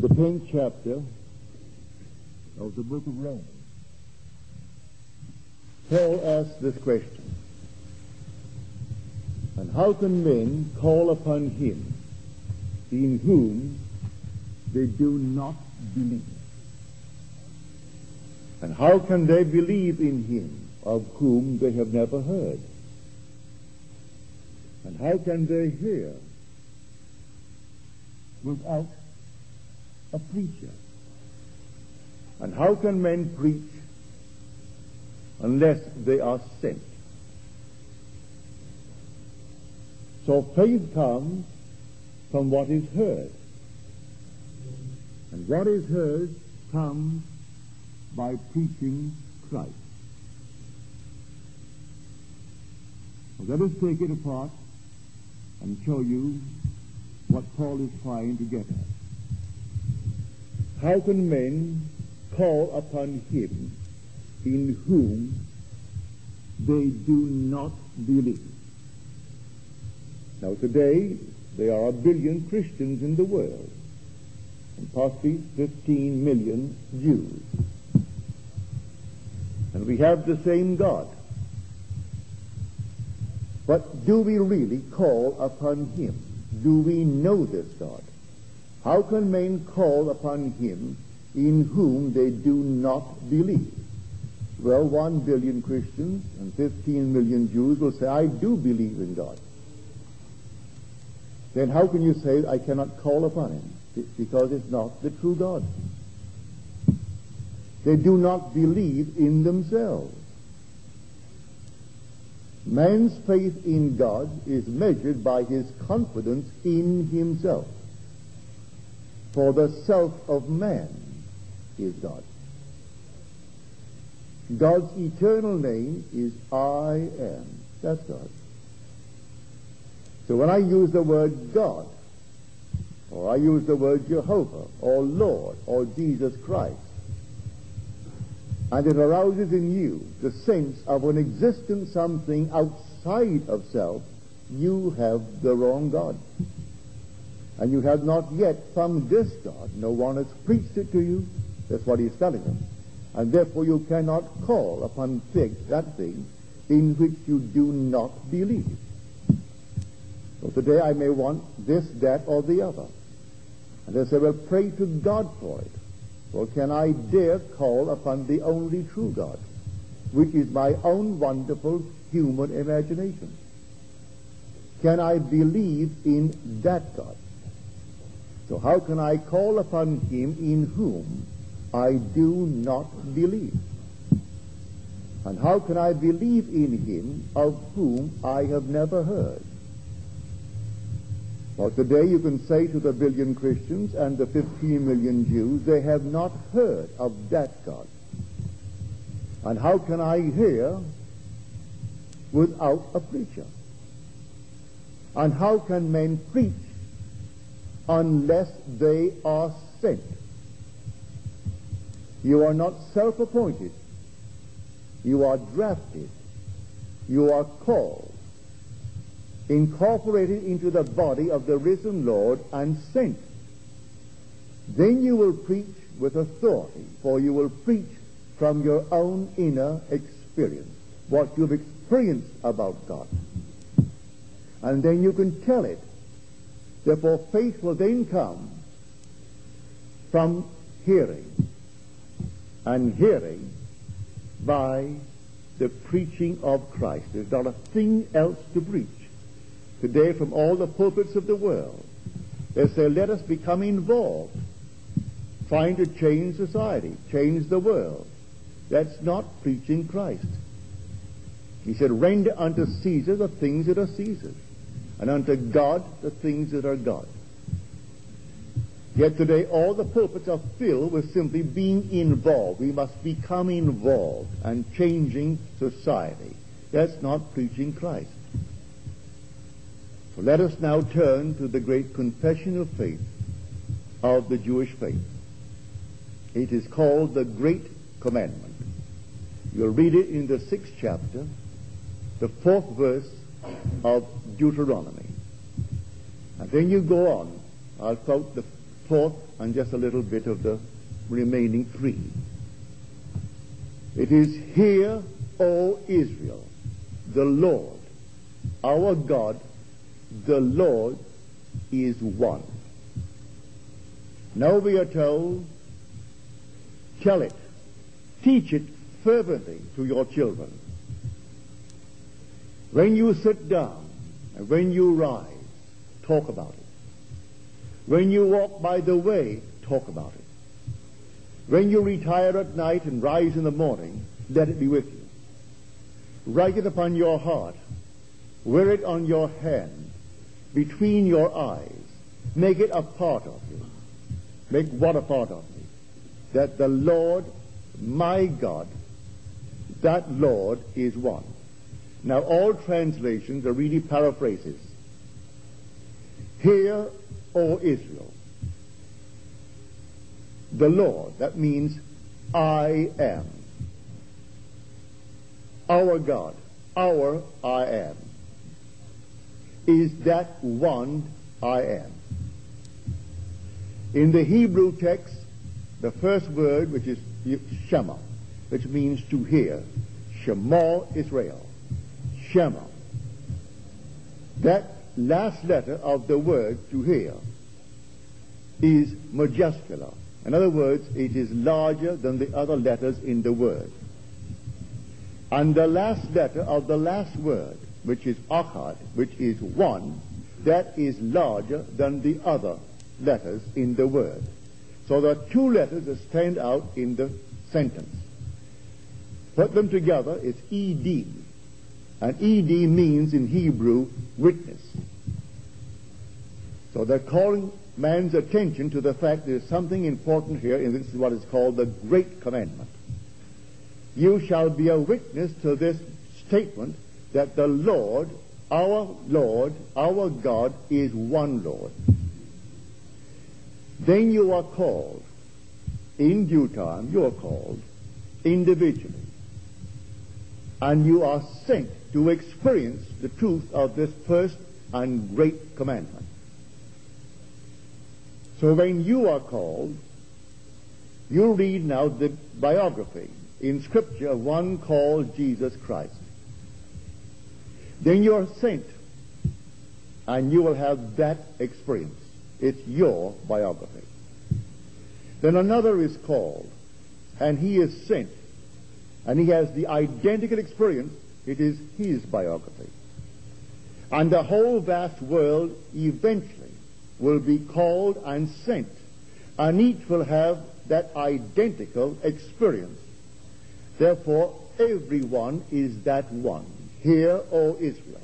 from the 10th chapter of the book of Romans tell us this question: and how can men call upon him in whom they do not believe? And how can they believe in him of whom they have never heard? And how can they hear without a preacher? And how can men preach unless they are sent? So faith comes from what is heard, and what is heard comes by preaching Christ. Let us take it apart and show you what Paul is trying to get at. How can men call upon him in whom they do not believe? Now today, there are 1 billion Christians in the world, and possibly 15 million Jews. And we have the same God. But do we really call upon him? Do we know this God? How can men call upon him in whom they do not believe? Well, 1 billion Christians and 15 million Jews will say, I do believe in God. Then how can you say, I cannot call upon him? Because it's not the true God. They do not believe in themselves. Man's faith in God is measured by his confidence in himself. For the self of man is God. God's eternal name is I am. That's God. So when I use the word God, or I use the word Jehovah, or Lord, or Jesus Christ, and it arouses in you the sense of an existence, something outside of self, you have the wrong God. And you have not yet found this God. No one has preached it to you. That's what he's telling us. And therefore you cannot call upon that thing in which you do not believe. So today I may want this, that, or the other. And they say, well, pray to God for it. Well, can I dare call upon the only true God, which is my own wonderful human imagination? Can I believe in that God? So how can I call upon him in whom I do not believe? And how can I believe in him of whom I have never heard? Well, today you can say to the 1 billion Christians and the 15 million Jews, they have not heard of that God. And how can I hear without a preacher? And how can men preach unless they are sent? You are not self-appointed. You are drafted. You are called, incorporated into the body of the risen Lord and sent. Then you will preach with authority, for you will preach from your own inner experience, what you've experienced about God. And then you can tell it. Therefore, faith will then come from hearing, and hearing by the preaching of Christ. There's not a thing else to preach. Today, from all the pulpits of the world, they say, let us become involved, trying to change society, change the world. That's not preaching Christ. He said, render unto Caesar the things that are Caesar's, and unto God the things that are God's. Yet today, all the pulpits are filled with simply being involved. We must become involved and changing society. That's not preaching Christ. Let us now turn to the great confession of faith of the Jewish faith. It is called the Great Commandment. You'll read it in the 6th chapter, the 4th verse of Deuteronomy. And then you go on. I'll quote the fourth and just a little bit of the remaining three. It is, "Hear, O Israel, the Lord, our God, the Lord is one." Now we are told, tell it, teach it fervently to your children. When you sit down and when you rise, talk about it. When you walk by the way, talk about it. When you retire at night and rise in the morning, let it be with you. Write it upon your heart. Wear it on your hand, between your eyes. Make it a part of you. Make what a part of me? That the Lord, my God, that Lord is one. Now all translations are really paraphrases. Hear, O Israel, the Lord, that means I am. Our God, our I am, is that one I am. In the Hebrew text, the first word, which is Shema, which means to hear, Shema Israel, Shema. That last letter of the word to hear is majuscule. In other words, it is larger than the other letters in the word. And the last letter of the last word, which is Achad, which is one, that is larger than the other letters in the word. So there are two letters that stand out in the sentence. Put them together, it's ED. And ED means in Hebrew, witness. So they're calling man's attention to the fact there's something important here, and this is what is called the Great Commandment. You shall be a witness to this statement that the Lord, our God, is one Lord. Then you are called, in due time, you are called individually. And you are sent to experience the truth of this first and great commandment. So when you are called, you read now the biography in Scripture, one called Jesus Christ. Then you are sent, and you will have that experience. It's your biography. Then another is called, and he is sent, and he has the identical experience. It is his biography. And the whole vast world eventually will be called and sent, and each will have that identical experience. Therefore, everyone is that one. Hear, O Israel,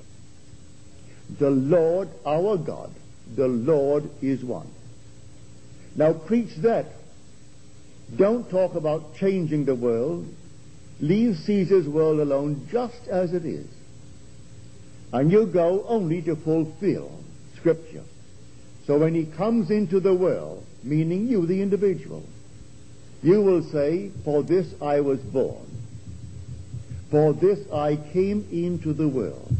the Lord our God, the Lord is one. Now preach that. Don't talk about changing the world. Leave Caesar's world alone just as it is. And you go only to fulfill Scripture. So when he comes into the world, meaning you, the individual, you will say, "For this I was born. For this I came into the world,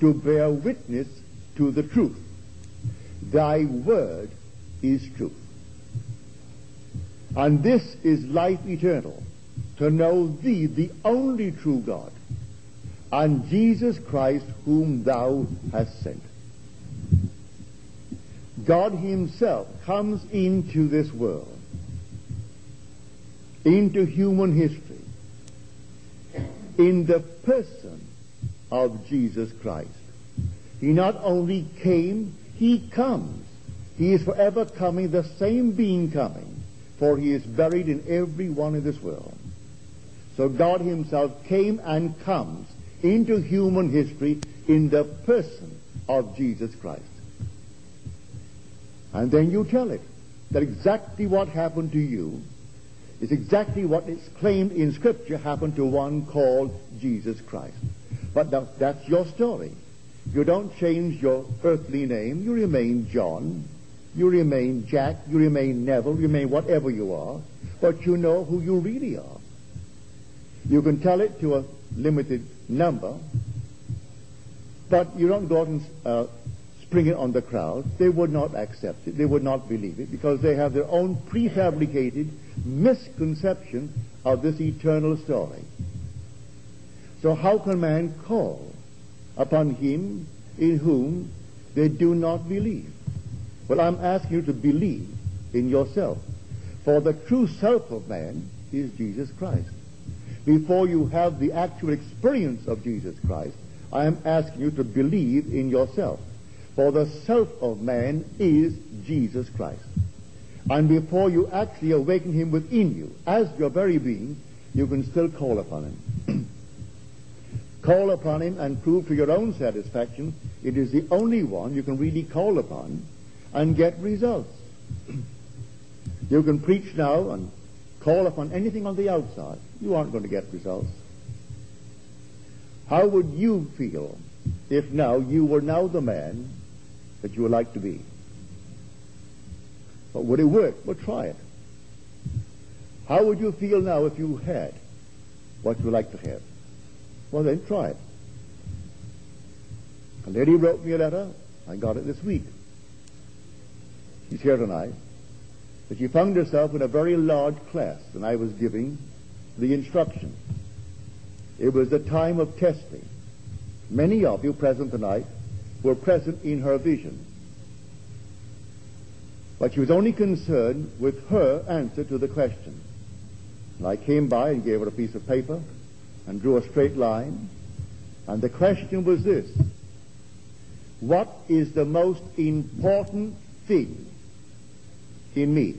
to bear witness to the truth. Thy word is truth." And this is life eternal, to know thee, the only true God, and Jesus Christ, whom thou hast sent. God himself comes into this world, into human history, in the person of Jesus Christ. He not only came, he comes. He is forever coming, the same being coming, for he is buried in every one in this world. So God himself came and comes into human history in the person of Jesus Christ. And then you tell it that exactly what happened to you is exactly what is claimed in Scripture happened to one called Jesus Christ. But that's your story. You don't change your earthly name. You remain John. You remain Jack. You remain Neville. You remain whatever you are. But you know who you really are. You can tell it to a limited number. But you don't go out and spring it on the crowd, they would not accept it, they would not believe it, because they have their own prefabricated misconception of this eternal story. So how can man call upon him in whom they do not believe? Well, I'm asking you to believe in yourself, for the true self of man is Jesus Christ. Before you have the actual experience of Jesus Christ, I am asking you to believe in yourself, for the self of man is Jesus Christ. And before you actually awaken him within you, as your very being, you can still call upon him. Call upon him and prove to your own satisfaction it is the only one you can really call upon and get results. You can preach now and call upon anything on the outside. You aren't going to get results. How would you feel if now you were now the man that you would like to be? But would it work? Well, try it. How would you feel now if you had what you would like to have? Well, then try it. A lady wrote me a letter. I got it this week. She's here tonight. But she found herself in a very large class, and I was giving the instruction. It was the time of testing. Many of you present tonight were present in her vision. But she was only concerned with her answer to the question. And I came by and gave her a piece of paper and drew a straight line. And the question was this: what is the most important thing in me?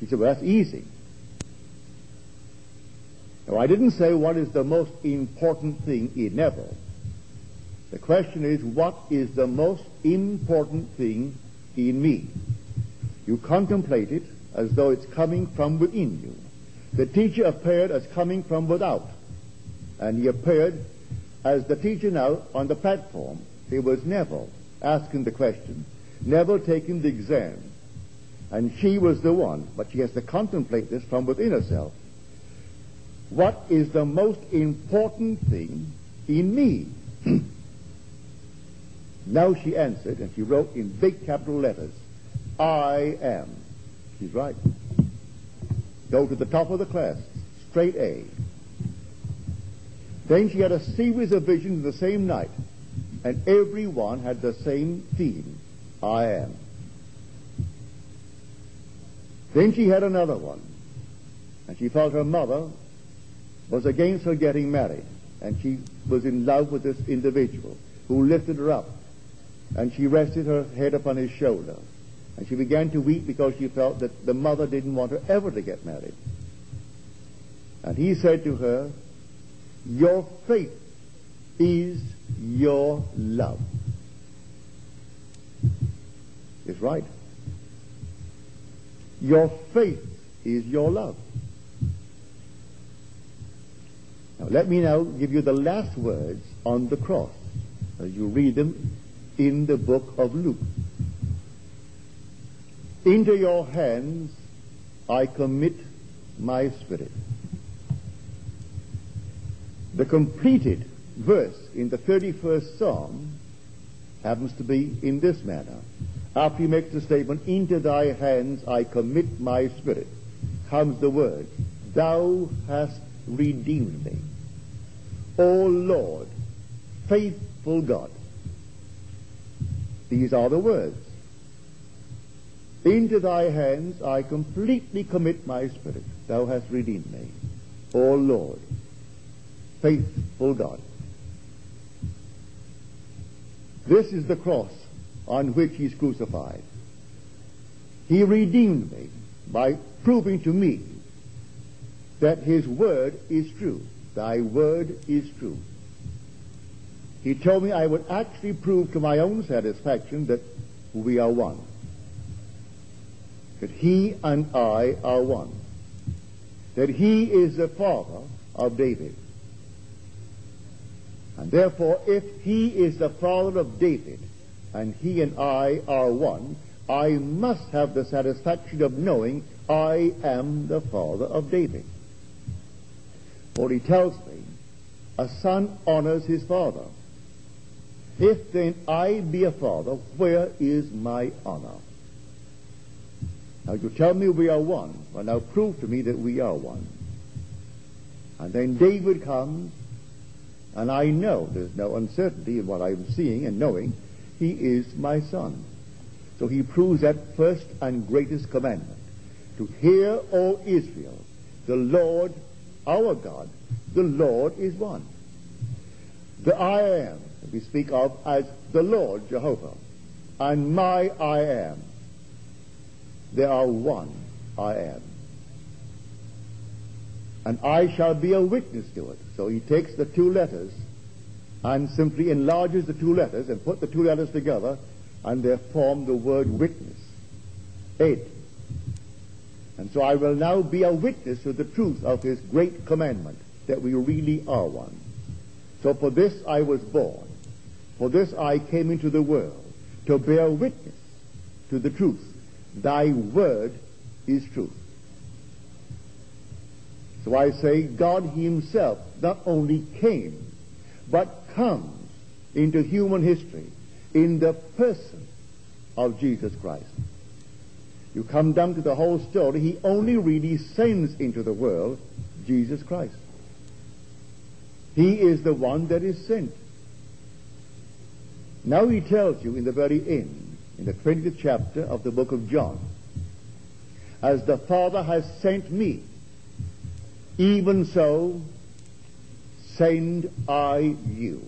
She said, well, that's easy. Now, I didn't say what is the most important thing in Neville. The question is, what is the most important thing in me? You contemplate it as though it's coming from within you. The teacher appeared as coming from without, and he appeared as the teacher now on the platform. It was Neville asking the question, Neville taking the exam, and she was the one, but she has to contemplate this from within herself. What is the most important thing in me? Now she answered, and she wrote in big capital letters, I am. She's right. Go to the top of the class, straight A. Then she had a series of visions the same night, and every one had the same theme, I am. Then she had another one, and she felt her mother was against her getting married, and she was in love with this individual who lifted her up, and she rested her head upon his shoulder, and she began to weep because she felt that the mother didn't want her ever to get married. And he said to her, your faith is your love. It's right. Your faith is your love. Now, let me now give you the last words on the cross as you read them in the book of Luke. Into your hands I commit my spirit. The completed verse in the 31st Psalm happens to be in this manner. After he makes the statement, into thy hands I commit my spirit, comes the word, thou hast redeemed me. O Lord, faithful God. These are the words. Into thy hands I completely commit my spirit. Thou hast redeemed me. O Lord, faithful God. This is the cross on which he's crucified. He redeemed me by proving to me that his word is true. Thy word is true. He told me I would actually prove to my own satisfaction that we are one. That he and I are one. That he is the father of David. And therefore, if he is the father of David, and he and I are one, I must have the satisfaction of knowing I am the father of David. For he tells me, a son honors his father. If then I be a father, where is my honor? Now you tell me we are one. Well, now prove to me that we are one. And then David comes, and I know there's no uncertainty in what I'm seeing and knowing. He is my son. So he proves that first and greatest commandment. To hear, O Israel, the Lord our God, the Lord is one. The I am we speak of as the Lord Jehovah, and my I am. There are one I am. And I shall be a witness to it. So he takes the two letters and simply enlarges the two letters and put the two letters together, and they form the word witness. 8. And so I will now be a witness to the truth of his great commandment, that we really are one. So for this I was born. For this I came into the world, to bear witness to the truth. Thy word is truth. So I say God himself not only came, but comes into human history in the person of Jesus Christ. You come down to the whole story, he only really sends into the world Jesus Christ. He is the one that is sent. Now he tells you in the very end, in the 20th chapter of the book of John, as the Father has sent me, even so send I you.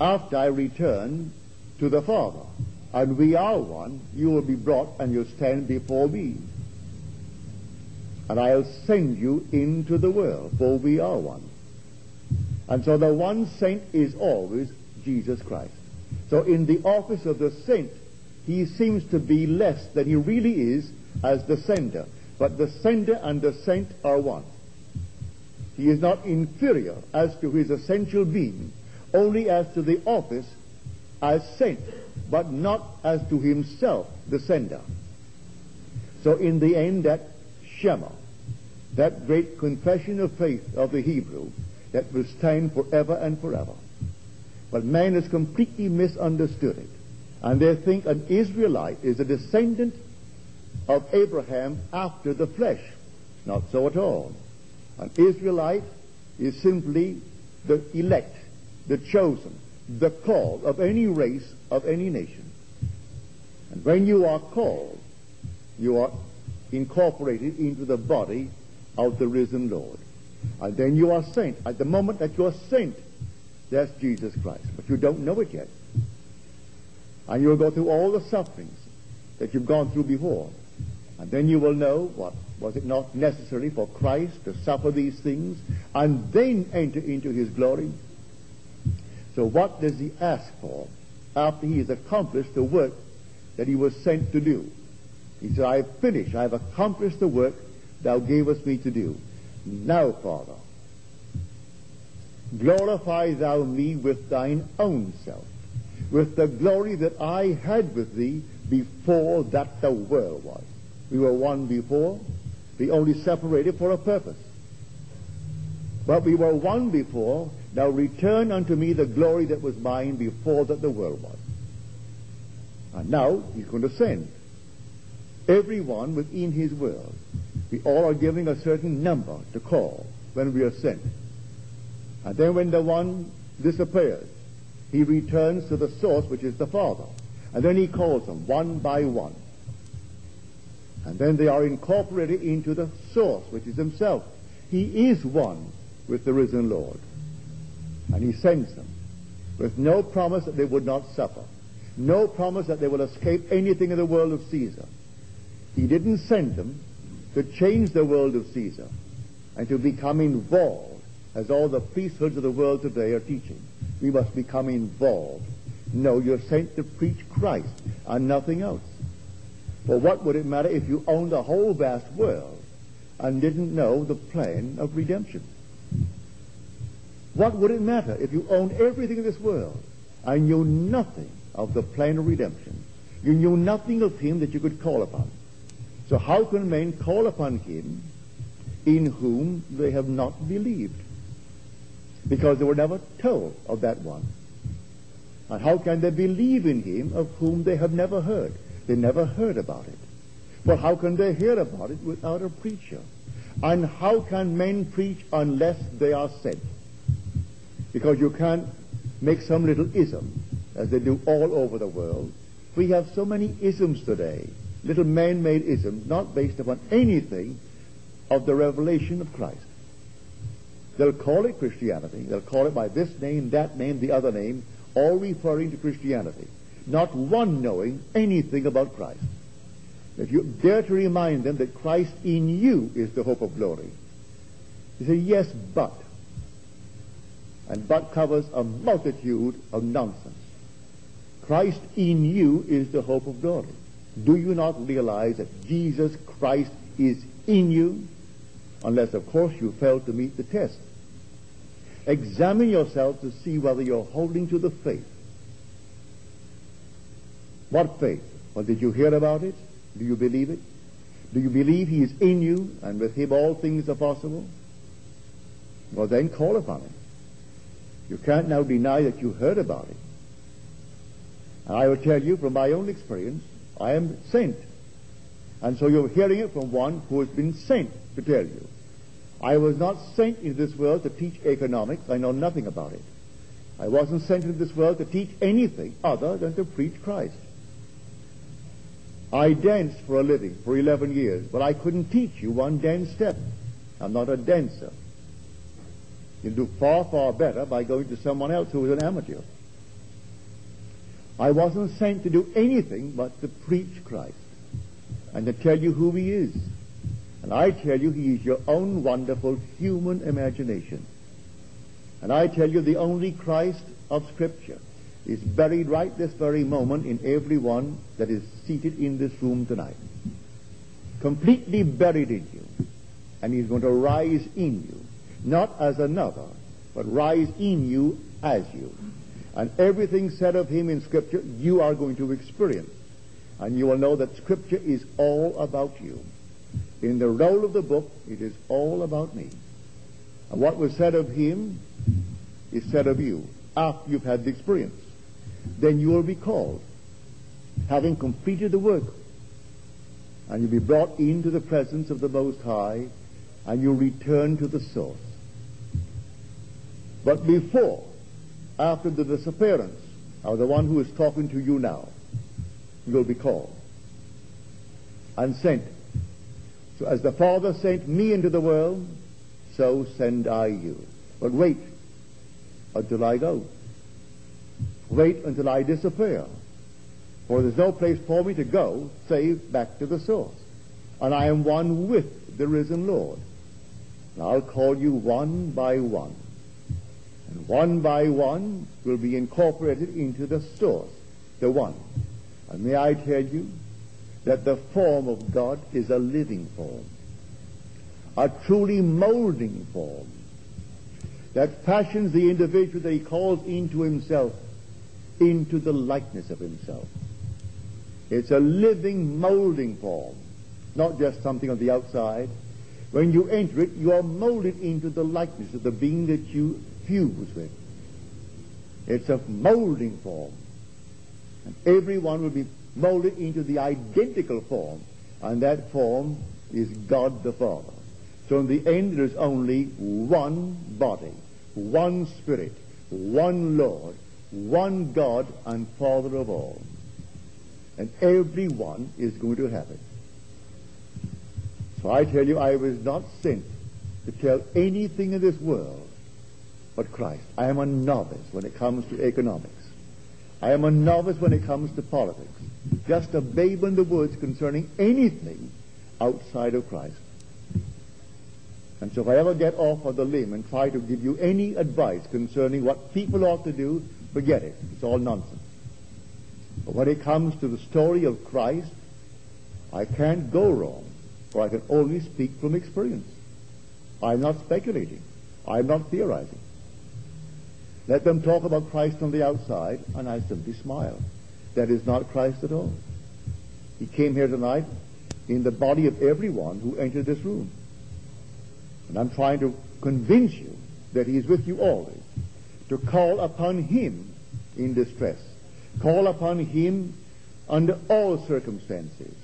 After I return to the Father, and we are one, you will be brought and you'll stand before me. And I'll send you into the world, for we are one. And so the one saint is always Jesus Christ. So in the office of the saint, he seems to be less than he really is as the sender. But the sender and the saint are one. He is not inferior as to his essential being, only as to the office as saint, but not as to himself, the sender. So in the end, that Shema, that great confession of faith of the Hebrew, that will stand forever and forever. But man has completely misunderstood it. And they think an Israelite is a descendant of Abraham after the flesh. Not so at all. An Israelite is simply the elect, the chosen, the called of any race, of any nation. And when you are called, you are incorporated into the body of the risen Lord. And then you are saint. At the moment that you are saint, that's Jesus Christ. But you don't know it yet. And you'll go through all the sufferings that you've gone through before. And then you will know, what was it not necessary for Christ to suffer these things and then enter into his glory? So what does he ask for after he has accomplished the work that he was sent to do? He said, I have finished. I have accomplished the work thou gavest me to do. Now, Father, glorify thou me with thine own self, with the glory that I had with thee before that the world was. We were one before. We only separated for a purpose. But we were one before. Now return unto me the glory that was mine before that the world was. And now he's going to send everyone within his world. We all are giving a certain number to call when we are sent. And then when the one disappears, he returns to the source, which is the Father. And then he calls them one by one. And then they are incorporated into the source, which is himself. He is one with the risen Lord. And he sends them with no promise that they would not suffer, no promise that they will escape anything in the world of Caesar. He didn't send them to change the world of Caesar and to become involved, as all the priesthoods of the world today are teaching. We must become involved. No, you're sent to preach Christ and nothing else. For what would it matter if you owned the whole vast world and didn't know the plan of redemption? What would it matter if you owned everything in this world and knew nothing of the plan of redemption? You knew nothing of him that you could call upon. So how can men call upon him in whom they have not believed? Because they were never told of that one. And how can they believe in him of whom they have never heard? They never heard about it. But how can they hear about it without a preacher? And how can men preach unless they are sent? Because you can't make some little ism, as they do all over the world. We have so many isms today, little man-made isms, not based upon anything of the revelation of Christ. They'll call it Christianity. They'll call it by this name, that name, the other name, all referring to Christianity. Not one knowing anything about Christ. If you dare to remind them that Christ in you is the hope of glory, you say, yes, but. And but covers a multitude of nonsense. Christ in you is the hope of glory. Do you not realize that Jesus Christ is in you? Unless, of course, you fail to meet the test. Examine yourself to see whether you're holding to the faith. What faith? Well, did you hear about it? Do you believe it? Do you believe he is in you, and with him all things are possible? Well, then call upon him. You can't now deny that you heard about it. And I will tell you from my own experience, I am sent. And so you're hearing it from one who has been sent to tell you. I was not sent into this world to teach economics. I know nothing about it. I wasn't sent into this world to teach anything other than to preach Christ. I danced for a living for 11 years, but I couldn't teach you one dance step. I'm not a dancer. You'll do far, far better by going to someone else who is an amateur. I wasn't sent to do anything but to preach Christ and to tell you who he is. And I tell you, he is your own wonderful human imagination. And I tell you, the only Christ of Scripture is buried right this very moment in every one that is seated in this room tonight. Completely buried in you. And he's going to rise in you. Not as another, but rise in you as you. And everything said of him in Scripture, you are going to experience. And you will know that Scripture is all about you. In the roll of the book, it is all about me. And what was said of him is said of you after you've had the experience. Then you will be called, having completed the work. And you'll be brought into the presence of the Most High, and you'll return to the source. But before, after the disappearance of the one who is talking to you now, you'll be called and sent. So as the Father sent me into the world, so send I you. But wait until I go. Wait until I disappear. For there's no place for me to go save back to the source. And I am one with the risen Lord. And I'll call you one by one. And one by one will be incorporated into the source, the one. And may I tell you that the form of God is a living form, a truly molding form that fashions the individual that he calls into himself, into the likeness of himself. It's a living, molding form, not just something on the outside. When you enter it, you are molded into the likeness of the being that you fuse with. It's a molding form. And everyone will be molded into the identical form, and that form is God the Father. So in the end, there is only one body, one Spirit, one Lord, one God and Father of all. And everyone is going to have it. So I tell you, I was not sent to tell anything in this world but Christ. I am a novice when it comes to economics. I am a novice when it comes to politics. Just a babe in the woods concerning anything outside of Christ. And so if I ever get off of the limb and try to give you any advice concerning what people ought to do, forget it. It's all nonsense. But when it comes to the story of Christ, I can't go wrong, for I can only speak from experience. I'm not speculating. I'm not theorizing. Let them talk about Christ on the outside, and I simply smile. That is not Christ at all. He came here tonight in the body of everyone who entered this room. And I'm trying to convince you that he is with you always, to call upon him in distress. Call upon Him under all circumstances.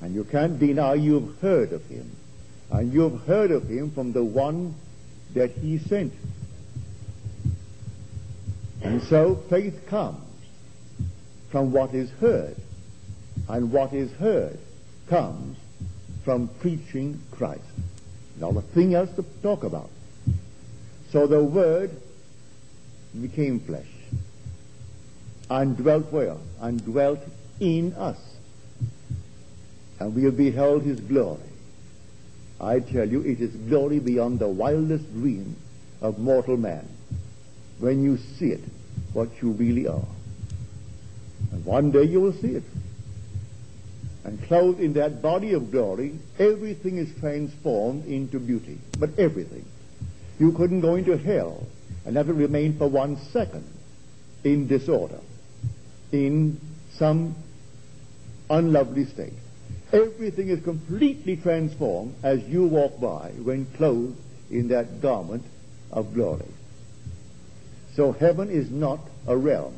And you can't deny you've heard of Him. And you've heard of Him from the one that He sent. And so faith comes from what is heard. And what is heard comes from preaching Christ. Now, nothing else to talk about. So the Word became flesh and dwelt where? And dwelt in us. And we have beheld His glory. I tell you, it is glory beyond the wildest dream of mortal man. When you see it, what you really are. And one day you will see it. And clothed in that body of glory, everything is transformed into beauty. But everything. You couldn't go into hell and have it remain for 1 second in disorder, in some unlovely state. Everything is completely transformed as you walk by when clothed in that garment of glory. So heaven is not a realm.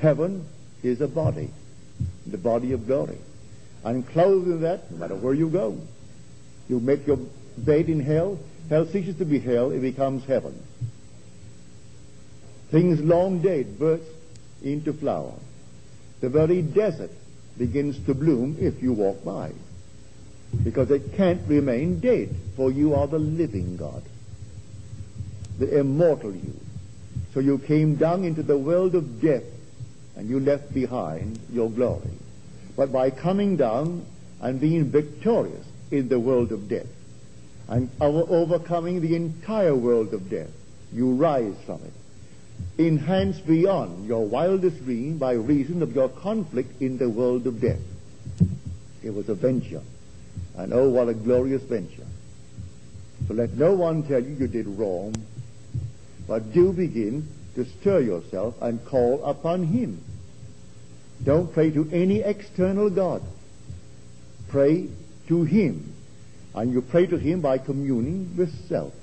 Heaven is a body, the body of glory. And clothed in that, no matter where you go, you make your bed in hell, hell ceases to be hell, it becomes heaven. Things long dead burst into flower. The very desert begins to bloom if you walk by, because it can't remain dead, for you are the living God, the immortal you. So you came down into the world of death, and you left behind your glory. But by coming down and being victorious in the world of death, and overcoming the entire world of death, you rise from it, enhanced beyond your wildest dream by reason of your conflict in the world of death. It was a venture, and oh, what a glorious venture. So let no one tell you you did wrong, but do begin to stir yourself and call upon Him. Don't pray to any external God. Pray to Him, and you pray to Him by communing with self.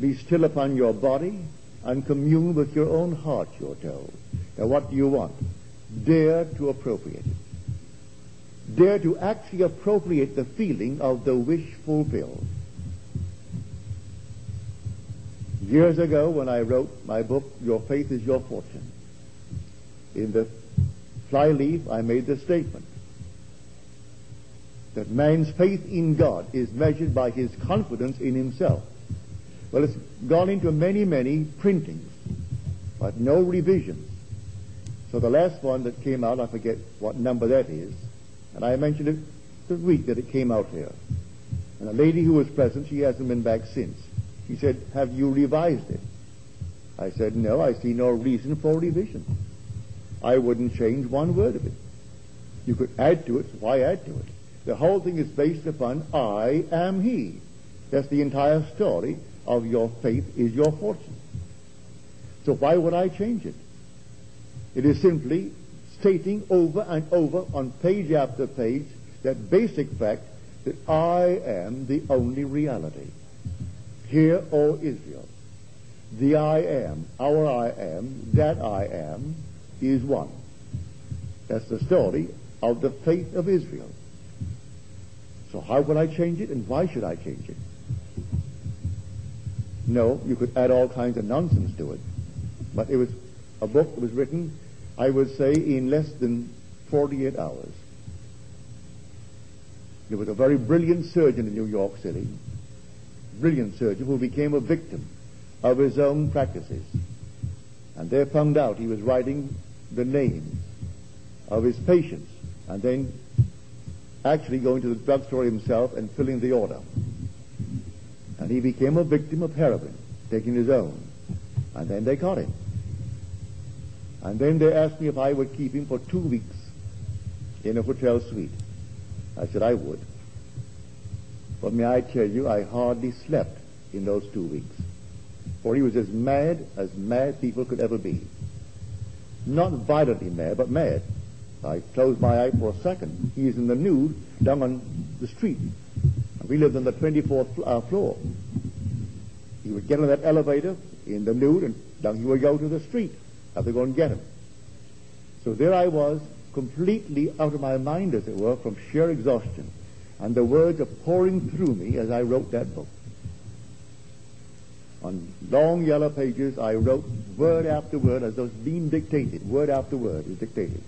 Be still upon your body and commune with your own heart, you're told. Now, what do you want? Dare to appropriate it. Dare to actually appropriate the feeling of the wish fulfilled. Years ago, when I wrote my book, Your Faith is Your Fortune, in the flyleaf I made the statement that man's faith in God is measured by his confidence in himself. Well, it's gone into many, many printings, but no revisions. So the last one that came out, I forget what number that is, and I mentioned it the week that it came out here. And a lady who was present, she hasn't been back since. She said, "Have you revised it?" I said, "No, I see no reason for revision. I wouldn't change one word of it. You could add to it, so why add to it? The whole thing is based upon I am He. That's the entire story of your faith is your fortune. So why would I change it? It is simply stating over and over on page after page that basic fact that I am the only reality. Hear, O Israel, the I am, our I am, that I am, is one. That's the story of the faith of Israel. So how would I change it, and why should I change it? No, you could add all kinds of nonsense to it. But it was a book that was written, I would say, in less than 48 hours. There was a very brilliant surgeon in New York City, brilliant surgeon, who became a victim of his own practices. And they found out he was writing the names of his patients and then actually going to the drugstore himself and filling the order. And he became a victim of heroin, taking his own. And then they caught him. And then they asked me if I would keep him for 2 weeks in a hotel suite. I said I would. But may I tell you, I hardly slept in those 2 weeks. For he was as mad people could ever be. Not violently mad, but mad. I closed my eye for a second. He's in the nude, down on the street. We lived on the 24th floor. He would get on that elevator in the nude, and down he would go to the street. Have to go and get him. So there I was, completely out of my mind, as it were, from sheer exhaustion. And the words are pouring through me as I wrote that book. On long yellow pages, I wrote word after word, as though it was being dictated. Word after word is dictated.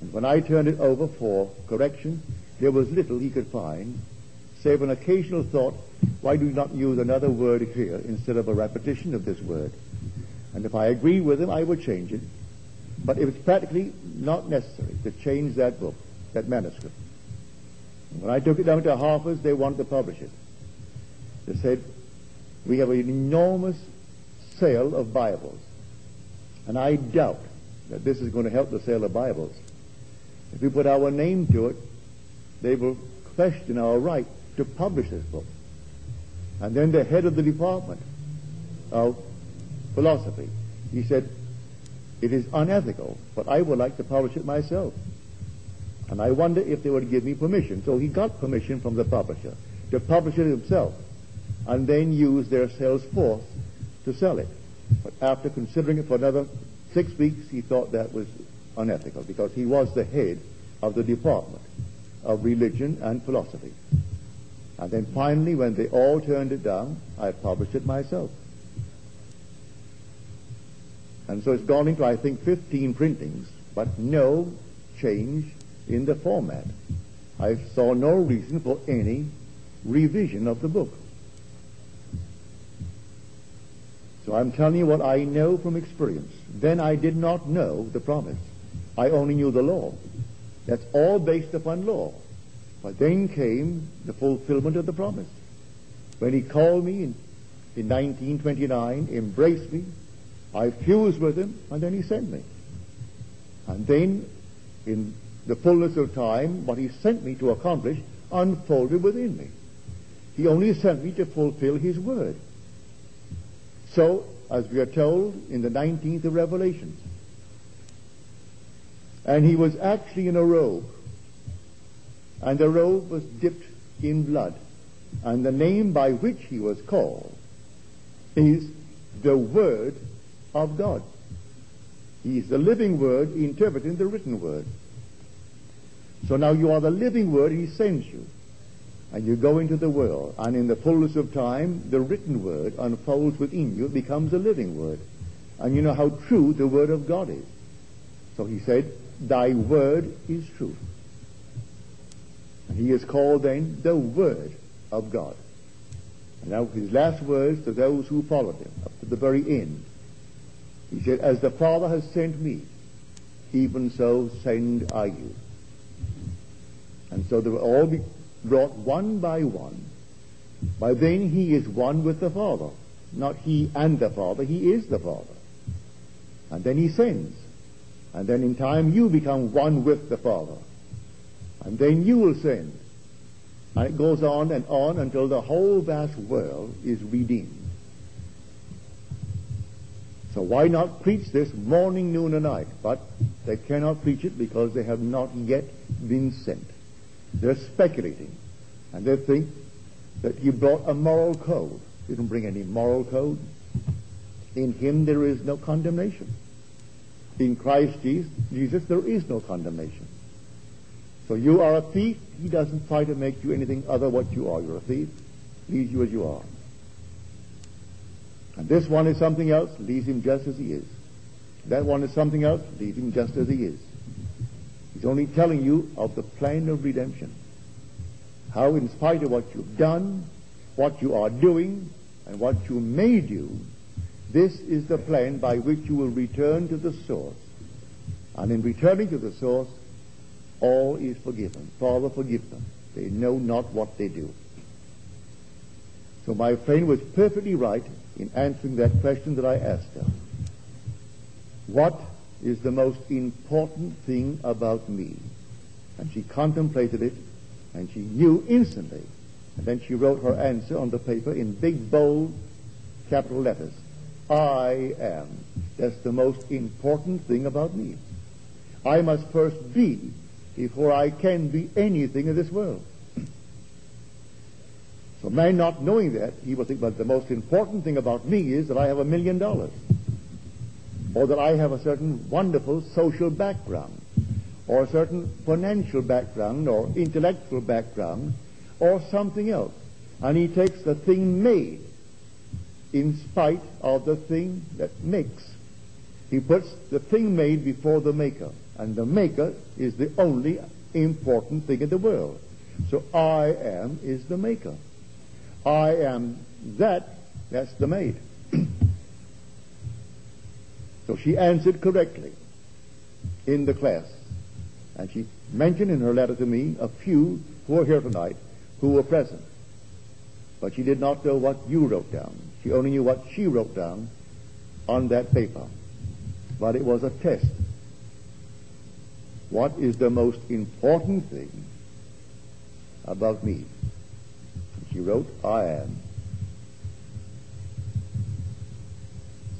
And when I turned it over for correction, there was little he could find, save an occasional thought, why do you not use another word here instead of a repetition of this word? And if I agree with him, I would change it. But it was practically not necessary to change that book, that manuscript. And when I took it down to Harper's, they wanted to publish it. They said, we have an enormous sale of Bibles, and I doubt that this is going to help the sale of Bibles. If we put our name to it, they will question our right to publish this book. And then the head of the department of philosophy, he said, it is unethical, but I would like to publish it myself. And I wonder if they would give me permission. So he got permission from the publisher to publish it himself, and then use their sales force to sell it. But after considering it for another 6 weeks, he thought that was unethical, because he was the head of the department of religion and philosophy. And then finally, when they all turned it down, I published it myself. And so it's gone into, I think, 15 printings, but no change in the format. I saw no reason for any revision of the book. So I'm telling you what I know from experience. Then I did not know the promise. I only knew the law. That's all based upon law. But then came the fulfillment of the promise. When he called me in 1929, embraced me, I fused with him, and then he sent me. And then, in the fullness of time, what he sent me to accomplish unfolded within me. He only sent me to fulfill his word. So, as we are told in the 19th of Revelation, and he was actually in a robe, and the robe was dipped in blood, and the name by which he was called is the Word of God. He is the living Word interpreting the written Word. So now you are the living Word he sends you, and you go into the world, and in the fullness of time the written Word unfolds within you. It becomes a living Word, and you know how true the Word of God is. So he said, thy word is truth. And he is called then the Word of God. And now his last words to those who followed him up to the very end. He said, as the Father has sent me, even so send I you. And so they will all be brought one by one. By then he is one with the Father. Not he and the Father, he is the Father. And then he sends. And then in time you become one with the Father. And then you will send. And it goes on until the whole vast world is redeemed. So why not preach this morning, noon, and night? But they cannot preach it because they have not yet been sent. They're speculating. And they think that he brought a moral code. He didn't bring any moral code. In him there is no condemnation. In Christ Jesus there is no condemnation. So you are a thief. He doesn't try to make you anything other what you are. You're a thief. Leaves you as you are. And this one is something else. Leaves him just as he is. That one is something else. Leaves him just as he is. He's only telling you of the plan of redemption. How in spite of what you've done, what you are doing, and what you may do, this is the plan by which you will return to the source. And in returning to the source, all is forgiven. Father, forgive them. They know not what they do. So my friend was perfectly right in answering that question that I asked her. What is the most important thing about me? And she contemplated it, and she knew instantly. And then she wrote her answer on the paper in big, bold, capital letters. I am. That's the most important thing about me. I must first be before I can be anything in this world. So man not knowing that, he will think, but the most important thing about me is that I have $1 million. or that I have a certain wonderful social background, or a certain financial background, or intellectual background, or something else. And he takes the thing made in spite of the thing that makes. He puts the thing made before the maker, and the maker is the only important thing in the world. So I am is the maker. I am that's the maid. So she answered correctly in the class. And she mentioned in her letter to me a few who are here tonight who were present. But she did not know what you wrote down. She only knew what she wrote down on that paper. But it was a test. What is the most important thing about me? She wrote, I am.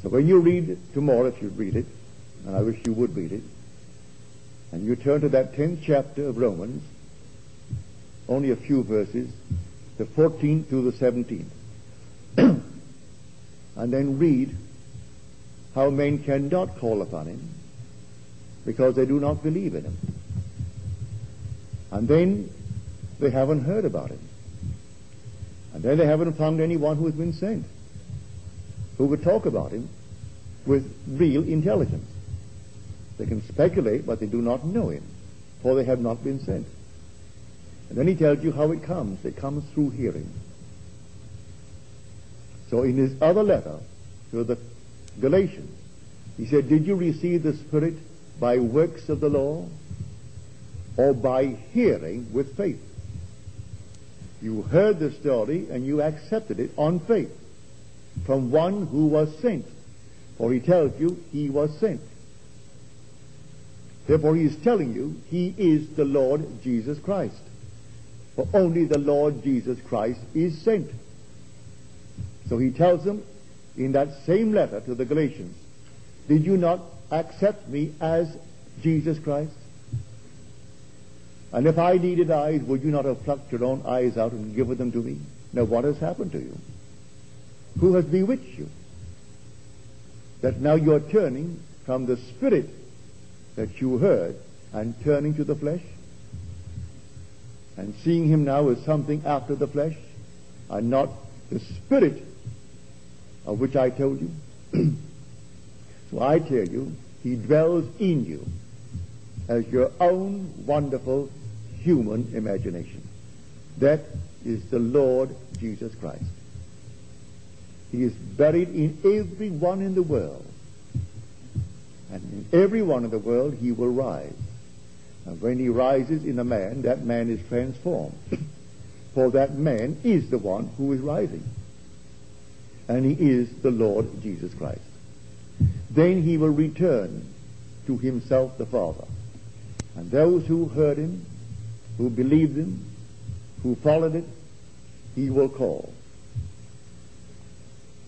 So when you read it tomorrow, if you read it, and I wish you would read it, and you turn to that 10th chapter of Romans, only a few verses, the 14th through the 17th, and then read how men cannot call upon him because they do not believe in him. And then they haven't heard about him. And then they haven't found anyone who has been sent, who would talk about him with real intelligence. They can speculate, but they do not know him, for they have not been sent. And then he tells you how it comes. It comes through hearing. So in his other letter to the Galatians, he said, did you receive the Spirit by works of the law, or by hearing with faith? You heard the story and you accepted it on faith from one who was sent. For he tells you he was sent. Therefore he is telling you he is the Lord Jesus Christ. For only the Lord Jesus Christ is sent. So he tells them in that same letter to the Galatians, did you not accept me as Jesus Christ? And if I needed eyes, would you not have plucked your own eyes out and given them to me? Now what has happened to you? Who has bewitched you, that now you're turning from the Spirit that you heard and turning to the flesh, and seeing him now as something after the flesh and not the Spirit of which I told you? So I tell you, he dwells in you as your own wonderful human imagination. That is the Lord Jesus Christ. He is buried in everyone in the world, and in everyone in the world he will rise. And when he rises in a man, that man is transformed. For that man is the one who is rising. And he is the Lord Jesus Christ. Then he will return to himself the Father. And those who heard him, who believed him, who followed it, he will call.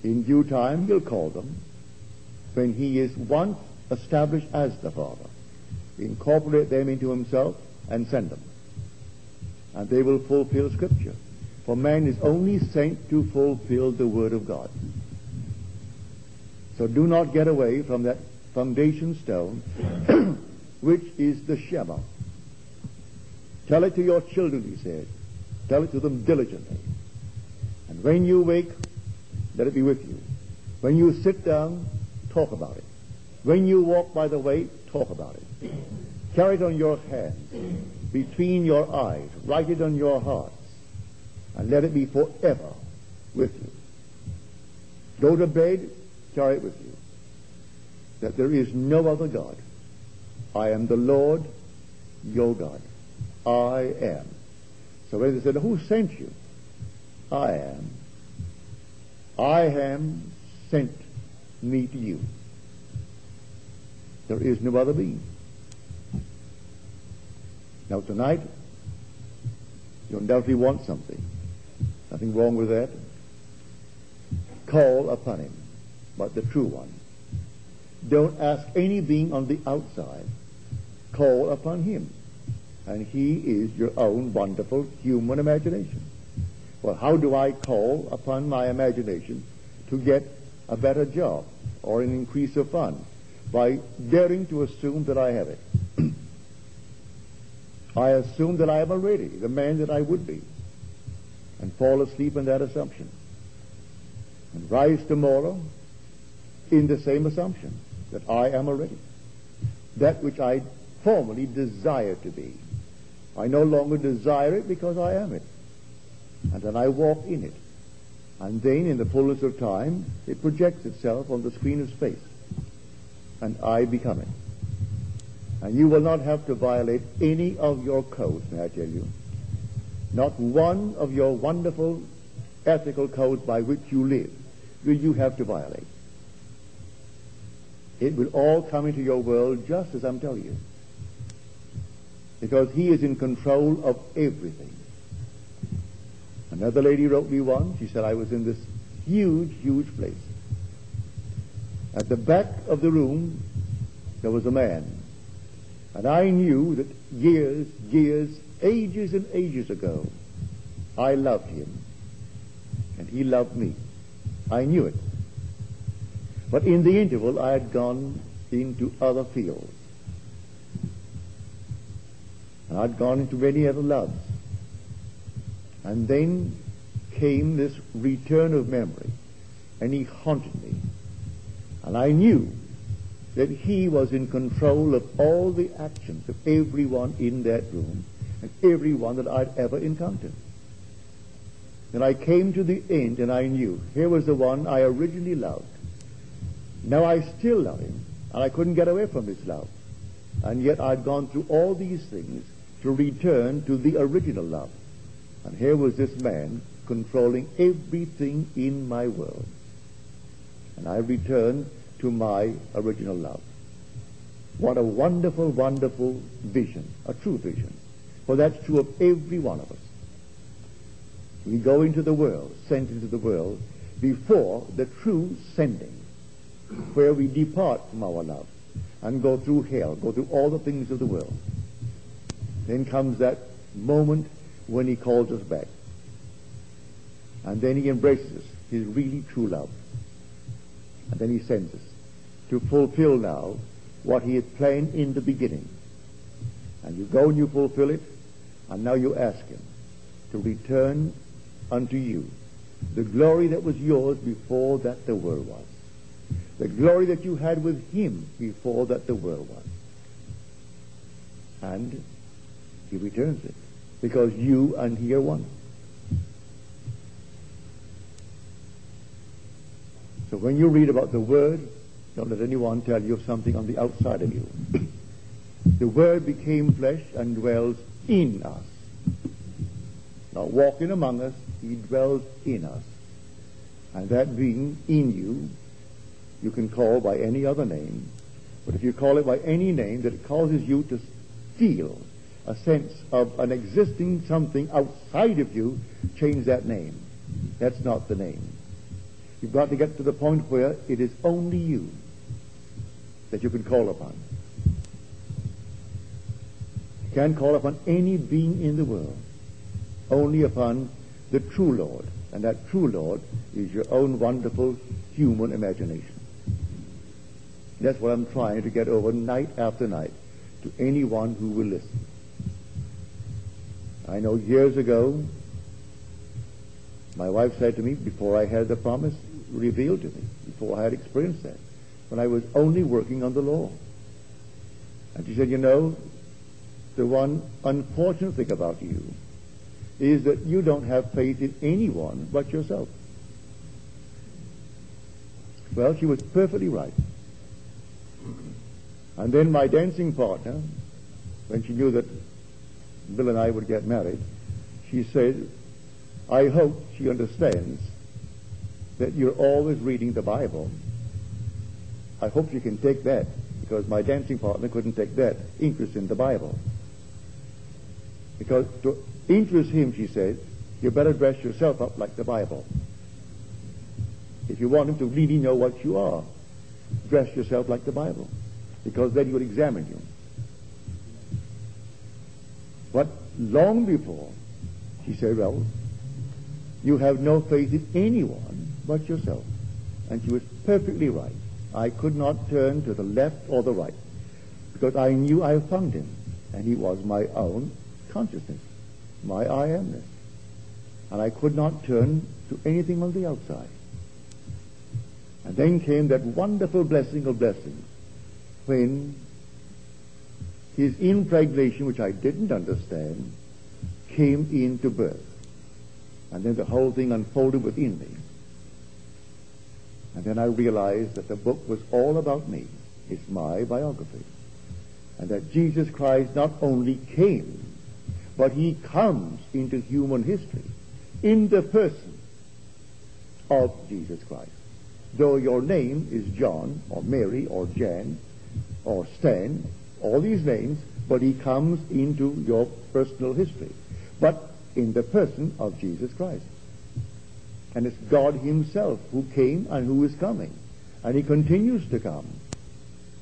In due time he'll call them when he is once established as the Father. Incorporate them into himself and send them, and they will fulfill Scripture, for man is only sent to fulfill the Word of God. So do not get away from that foundation stone which is the Shema. Tell it to your children, he said. Tell it to them diligently, and when you wake, let it be with you. When you sit down, talk about it. When you walk by the way, talk about it. Carry it on your hands, between your eyes. Write it on your hearts, and let it be forever with you. Go to bed, carry it with you, that there is no other God. I am the Lord your God. I am. So when they said, who sent you? I am. I am sent me to you. There is no other being. Now tonight, you undoubtedly want something. Nothing wrong with that. Call upon him, but the true one. Don't ask any being on the outside. Call upon him, and he is your own wonderful human imagination. Well, how do I call upon my imagination to get a better job, or an increase of funds, by daring to assume that I have it. I assume that I am already the man that I would be, and fall asleep in that assumption, and rise tomorrow in the same assumption that I am already that which I formerly desired to be. I no longer desire it because I am it, and then I walk in it, and then in the fullness of time it projects itself on the screen of space, and I become it. And you will not have to violate any of your codes, may I tell you. Not one of your wonderful ethical codes by which you live will you have to violate. It will all come into your world just as I'm telling you. Because he is in control of everything. Another lady wrote me once. She said, I was in this huge, huge place. At the back of the room, there was a man. And I knew that ages and ages ago, I loved him, and he loved me. I knew it. But in the interval, I had gone into other fields. And I'd gone into many other loves. And then came this return of memory, and he haunted me. And I knew that he was in control of all the actions of everyone in that room and everyone that I'd ever encountered. And I came to the end, and I knew here was the one I originally loved. Now I still love him, and I couldn't get away from his love. And yet I'd gone through all these things to return to the original love. And here was this man controlling everything in my world. And I returned to my original love. What a wonderful, wonderful vision, a true vision. For that's true of every one of us. We go into the world, sent into the world, before the true sending, where we depart from our love and go through hell, go through all the things of the world. Then comes that moment when he calls us back. And then he embraces us, his really true love. And then he sends us to fulfill now what he had planned in the beginning. And you go and you fulfill it, and now you ask him to return unto you the glory that was yours before that the world was. The glory that you had with him before that the world was. And he returns it, because you and he are one. So when you read about the Word, don't let anyone tell you of something on the outside of you. The Word became flesh and dwells in us. Now walking among us, he dwells in us. And that being in you, you can call by any other name. But if you call it by any name, that it causes you to feel a sense of an existing something outside of you, change that name. That's not the name. You've got to get to the point where it is only you that you can call upon. You can't call upon any being in the world, only upon the true Lord. And that true Lord is your own wonderful human imagination. That's what I'm trying to get over night after night to anyone who will listen. I know years ago, my wife said to me, before I had the promise revealed to me, before I had experienced that, when I was only working on the law. And she said, you know, the one unfortunate thing about you is that you don't have faith in anyone but yourself. Well, she was perfectly right. And then my dancing partner, when she knew that Bill and I would get married, she said, I hope she understands that you're always reading the Bible. I hope she can take that, because my dancing partner couldn't take that interest in the Bible. Because to interest him, she said, you better dress yourself up like the Bible. If you want him to really know what you are, dress yourself like the Bible, because then he would examine you. But long before, she said, well, you have no faith in anyone but yourself. And she was perfectly right. I could not turn to the left or the right, because I knew I found him, and he was my own consciousness, my I amness. And I could not turn to anything on the outside. And then came that wonderful blessing of blessings, when his impregnation, which I didn't understand, came into birth. And then the whole thing unfolded within me. And then I realized that the book was all about me. It's my biography. And that Jesus Christ not only came, but he comes into human history in the person of Jesus Christ. Though your name is John or Mary or Jan or Stan, all these names, but he comes into your personal history, but in the person of Jesus Christ. And it's God himself who came and who is coming, and he continues to come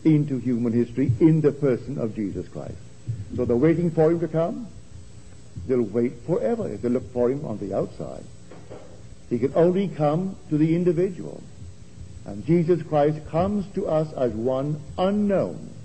into human history in the person of Jesus Christ. So they're waiting for him to come. They'll wait forever if they look for him on the outside. He can only come to the individual. And Jesus Christ comes to us as one unknown,